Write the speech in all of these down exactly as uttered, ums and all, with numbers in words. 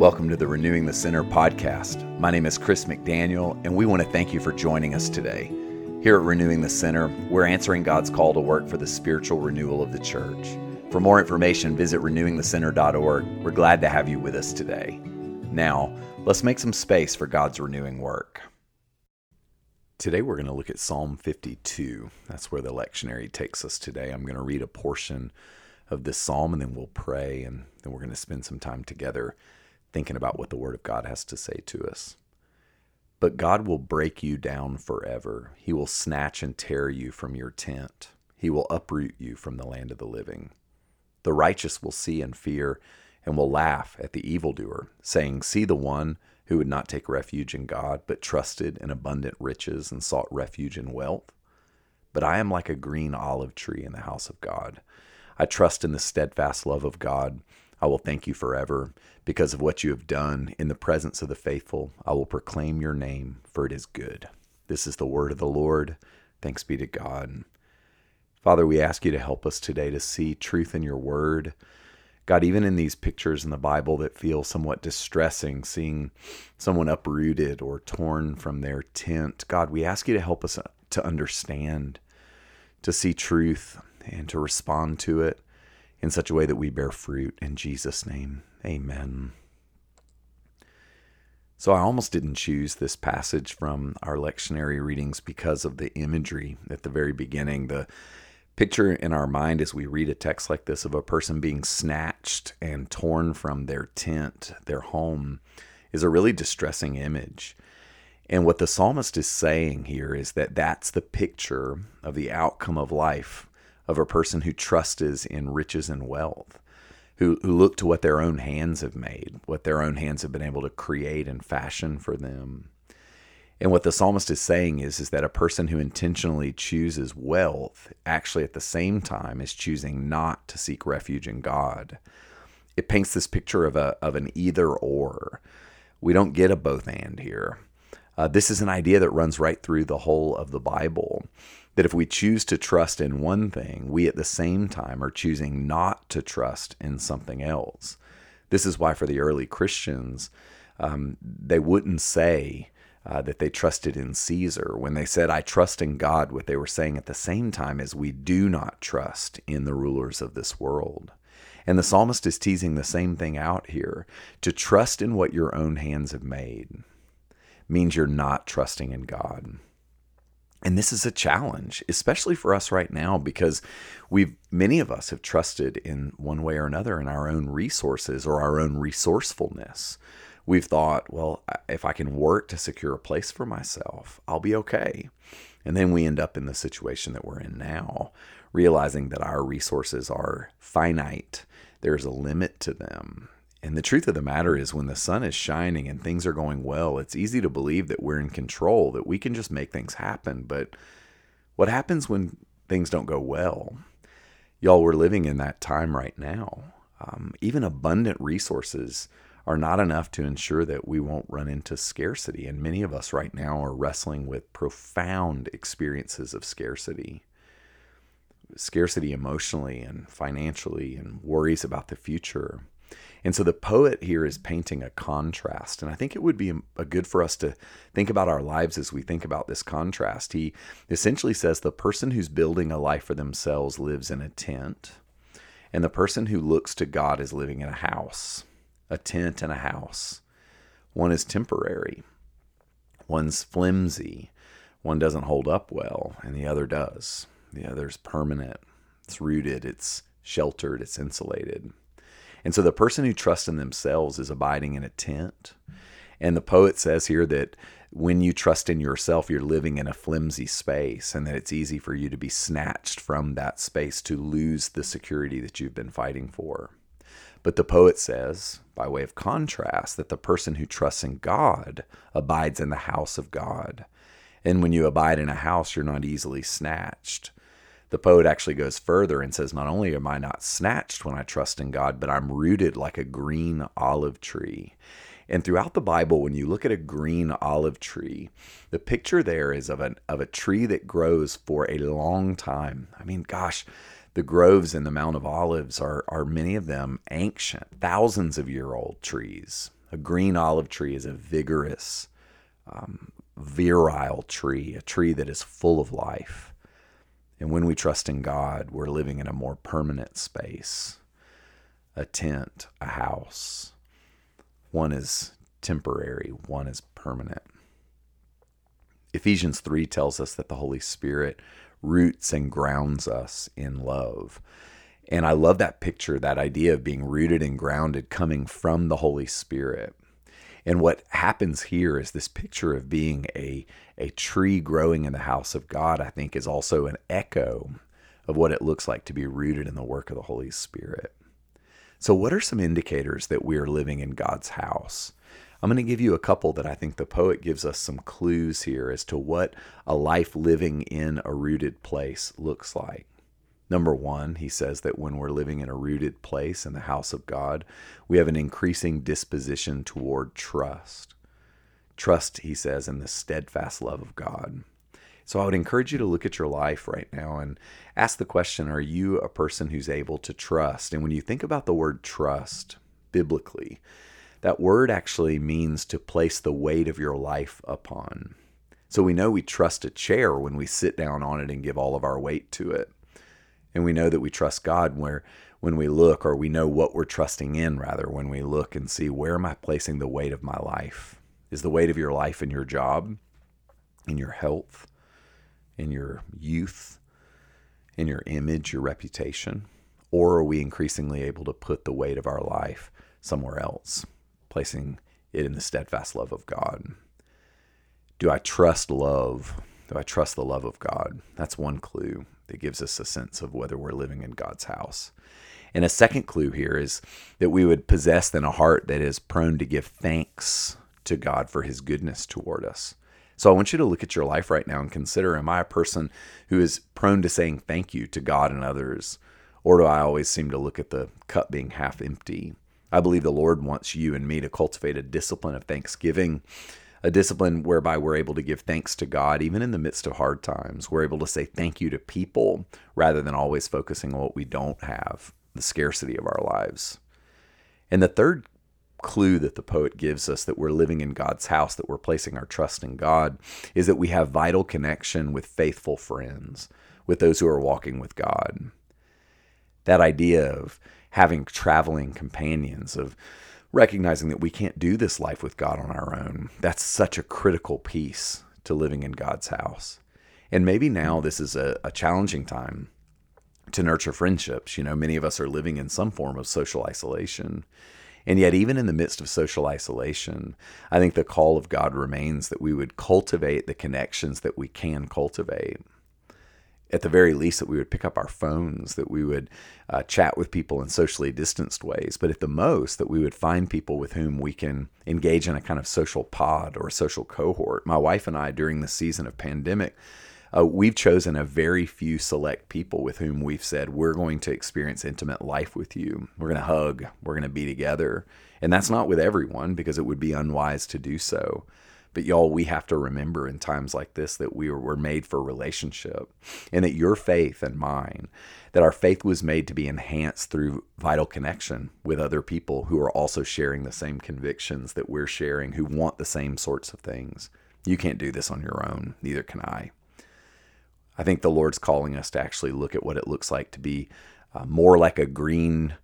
Welcome to the Renewing the Center podcast. My name is Chris McDaniel, and we want to thank you for joining us today. Here at Renewing the Center, we're answering God's call to work for the spiritual renewal of the church. For more information, visit renewing the center dot org. We're glad to have you with us today. Now, let's make some space for God's renewing work. Today we're going to look at Psalm fifty-two. That's where the lectionary takes us today. I'm going to read a portion of this psalm, and then we'll pray, and then we're going to spend some time together thinking about what the Word of God has to say to us. But God will break you down forever. He will snatch and tear you from your tent. He will uproot you from the land of the living. The righteous will see and fear, and will laugh at the evildoer, saying, "See the one who would not take refuge in God, but trusted in abundant riches and sought refuge in wealth. But I am like a green olive tree in the house of God. I trust in the steadfast love of God. I will thank you forever because of what you have done. In the presence of the faithful, I will proclaim your name, for it is good." This is the word of the Lord. Thanks be to God. Father, we ask you to help us today to see truth in your word. God, even in these pictures in the Bible that feel somewhat distressing, seeing someone uprooted or torn from their tent, God, we ask you to help us to understand, to see truth, and to respond to it in such a way that we bear fruit. In Jesus' name, amen. So I almost didn't choose this passage from our lectionary readings because of the imagery at the very beginning. The picture in our mind as we read a text like this of a person being snatched and torn from their tent, their home, is a really distressing image. And what the psalmist is saying here is that that's the picture of the outcome of life of a person who trusts in riches and wealth, who, who look to what their own hands have made, what their own hands have been able to create and fashion for them. And what the psalmist is saying is, is that a person who intentionally chooses wealth actually at the same time is choosing not to seek refuge in God. It paints this picture of a of an either or. We don't get a both and here. Uh, this is an idea that runs right through the whole of the Bible, that if we choose to trust in one thing, we at the same time are choosing not to trust in something else. This is why for the early Christians, um, they wouldn't say uh, that they trusted in Caesar. When they said, "I trust in God," what they were saying at the same time is, we do not trust in the rulers of this world. And the psalmist is teasing the same thing out here. To trust in what your own hands have made means you're not trusting in God. And this is a challenge, especially for us right now, because we've many of us have trusted in one way or another in our own resources or our own resourcefulness. We've thought, well, if I can work to secure a place for myself, I'll be okay. And then we end up in the situation that we're in now, realizing that our resources are finite. There's a limit to them. And the truth of the matter is, when the sun is shining and things are going well, it's easy to believe that we're in control, that we can just make things happen. But what happens when things don't go well? Y'all, we're living in that time right now. Um, even abundant resources are not enough to ensure that we won't run into scarcity. And many of us right now are wrestling with profound experiences of scarcity. Scarcity emotionally and financially, and worries about the future. And so the poet here is painting a contrast, and I think it would be a good for us to think about our lives as we think about this contrast. He essentially says the person who's building a life for themselves lives in a tent, and the person who looks to God is living in a house, a tent and a house. One is temporary, one's flimsy, one doesn't hold up well, and the other does. The other's permanent, it's rooted, it's sheltered, it's insulated. And so the person who trusts in themselves is abiding in a tent. And the poet says here that when you trust in yourself, you're living in a flimsy space, and that it's easy for you to be snatched from that space, to lose the security that you've been fighting for. But the poet says, by way of contrast, that the person who trusts in God abides in the house of God. And when you abide in a house, you're not easily snatched. The poet actually goes further and says, not only am I not snatched when I trust in God, but I'm rooted like a green olive tree. And throughout the Bible, when you look at a green olive tree, the picture there is of an of a tree that grows for a long time. I mean, gosh, the groves in the Mount of Olives are, are many of them ancient, thousands of year old trees. A green olive tree is a vigorous, um, virile tree, a tree that is full of life. And when we trust in God, we're living in a more permanent space, a tent, a house. One is temporary, one is permanent. Ephesians three tells us that the Holy Spirit roots and grounds us in love. And I love that picture, that idea of being rooted and grounded coming from the Holy Spirit. And what happens here is this picture of being a, a tree growing in the house of God, I think, is also an echo of what it looks like to be rooted in the work of the Holy Spirit. So what are some indicators that we are living in God's house? I'm going to give you a couple that I think the poet gives us some clues here as to what a life living in a rooted place looks like. Number one, he says that when we're living in a rooted place in the house of God, we have an increasing disposition toward trust. Trust, he says, in the steadfast love of God. So I would encourage you to look at your life right now and ask the question, are you a person who's able to trust? And when you think about the word trust biblically, that word actually means to place the weight of your life upon. So we know we trust a chair when we sit down on it and give all of our weight to it. And we know that we trust God where, when we look, or we know what we're trusting in, rather, when we look and see, where am I placing the weight of my life? Is the weight of your life in your job, in your health, in your youth, in your image, your reputation? Or are we increasingly able to put the weight of our life somewhere else, placing it in the steadfast love of God? Do I trust love? Do I trust the love of God? That's one clue that gives us a sense of whether we're living in God's house. And a second clue here is that we would possess then a heart that is prone to give thanks to God for his goodness toward us. So I want you to look at your life right now and consider, am I a person who is prone to saying thank you to God and others? Or do I always seem to look at the cup being half empty? I believe the Lord wants you and me to cultivate a discipline of thanksgiving, a discipline whereby we're able to give thanks to God, even in the midst of hard times. We're able to say thank you to people rather than always focusing on what we don't have, the scarcity of our lives. And the third clue that the poet gives us that we're living in God's house, that we're placing our trust in God, is that we have vital connection with faithful friends, with those who are walking with God. That idea of having traveling companions, of recognizing that we can't do this life with God on our own. That's such a critical piece to living in God's house. And maybe now this is a, a challenging time to nurture friendships. You know, many of us are living in some form of social isolation. And yet, even in the midst of social isolation, I think the call of God remains that we would cultivate the connections that we can cultivate. At the very least, that we would pick up our phones, that we would uh, chat with people in socially distanced ways, but at the most, that we would find people with whom we can engage in a kind of social pod or social cohort. My wife and I, during the season of pandemic, uh, we've chosen a very few select people with whom we've said, we're going to experience intimate life with you. We're going to hug. We're going to be together. And that's not with everyone, because it would be unwise to do so. But y'all, we have to remember in times like this that we were made for relationship, and that your faith and mine, that our faith was made to be enhanced through vital connection with other people who are also sharing the same convictions that we're sharing, who want the same sorts of things. You can't do this on your own. Neither can I. I think the Lord's calling us to actually look at what it looks like to be uh, more like a green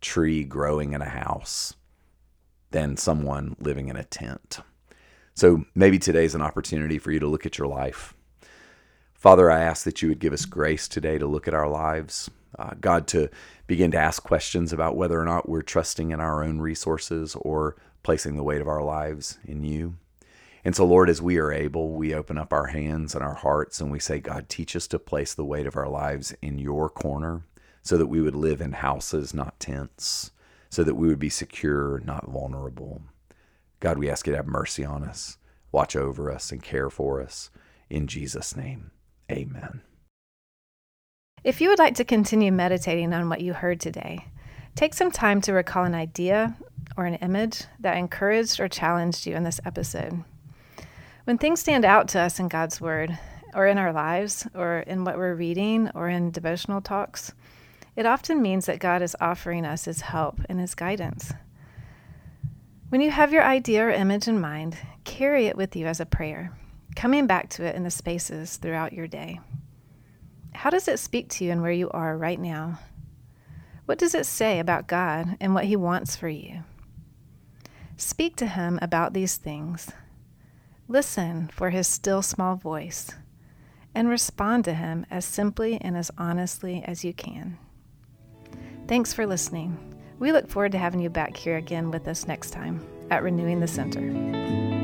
tree growing in a house than someone living in a tent. So maybe today's an opportunity for you to look at your life. Father, I ask that you would give us grace today to look at our lives. Uh, God, to begin to ask questions about whether or not we're trusting in our own resources or placing the weight of our lives in you. And so, Lord, as we are able, we open up our hands and our hearts and we say, God, teach us to place the weight of our lives in your corner so that we would live in houses, not tents, so that we would be secure, not vulnerable. God, we ask you to have mercy on us, watch over us, and care for us. In Jesus' name, amen. If you would like to continue meditating on what you heard today, take some time to recall an idea or an image that encouraged or challenged you in this episode. When things stand out to us in God's Word, or in our lives, or in what we're reading, or in devotional talks, it often means that God is offering us his help and his guidance. When you have your idea or image in mind, carry it with you as a prayer, coming back to it in the spaces throughout your day. How does it speak to you and where you are right now? What does it say about God and what He wants for you? Speak to Him about these things. Listen for His still small voice, and respond to Him as simply and as honestly as you can. Thanks for listening. We look forward to having you back here again with us next time at Renewing the Center.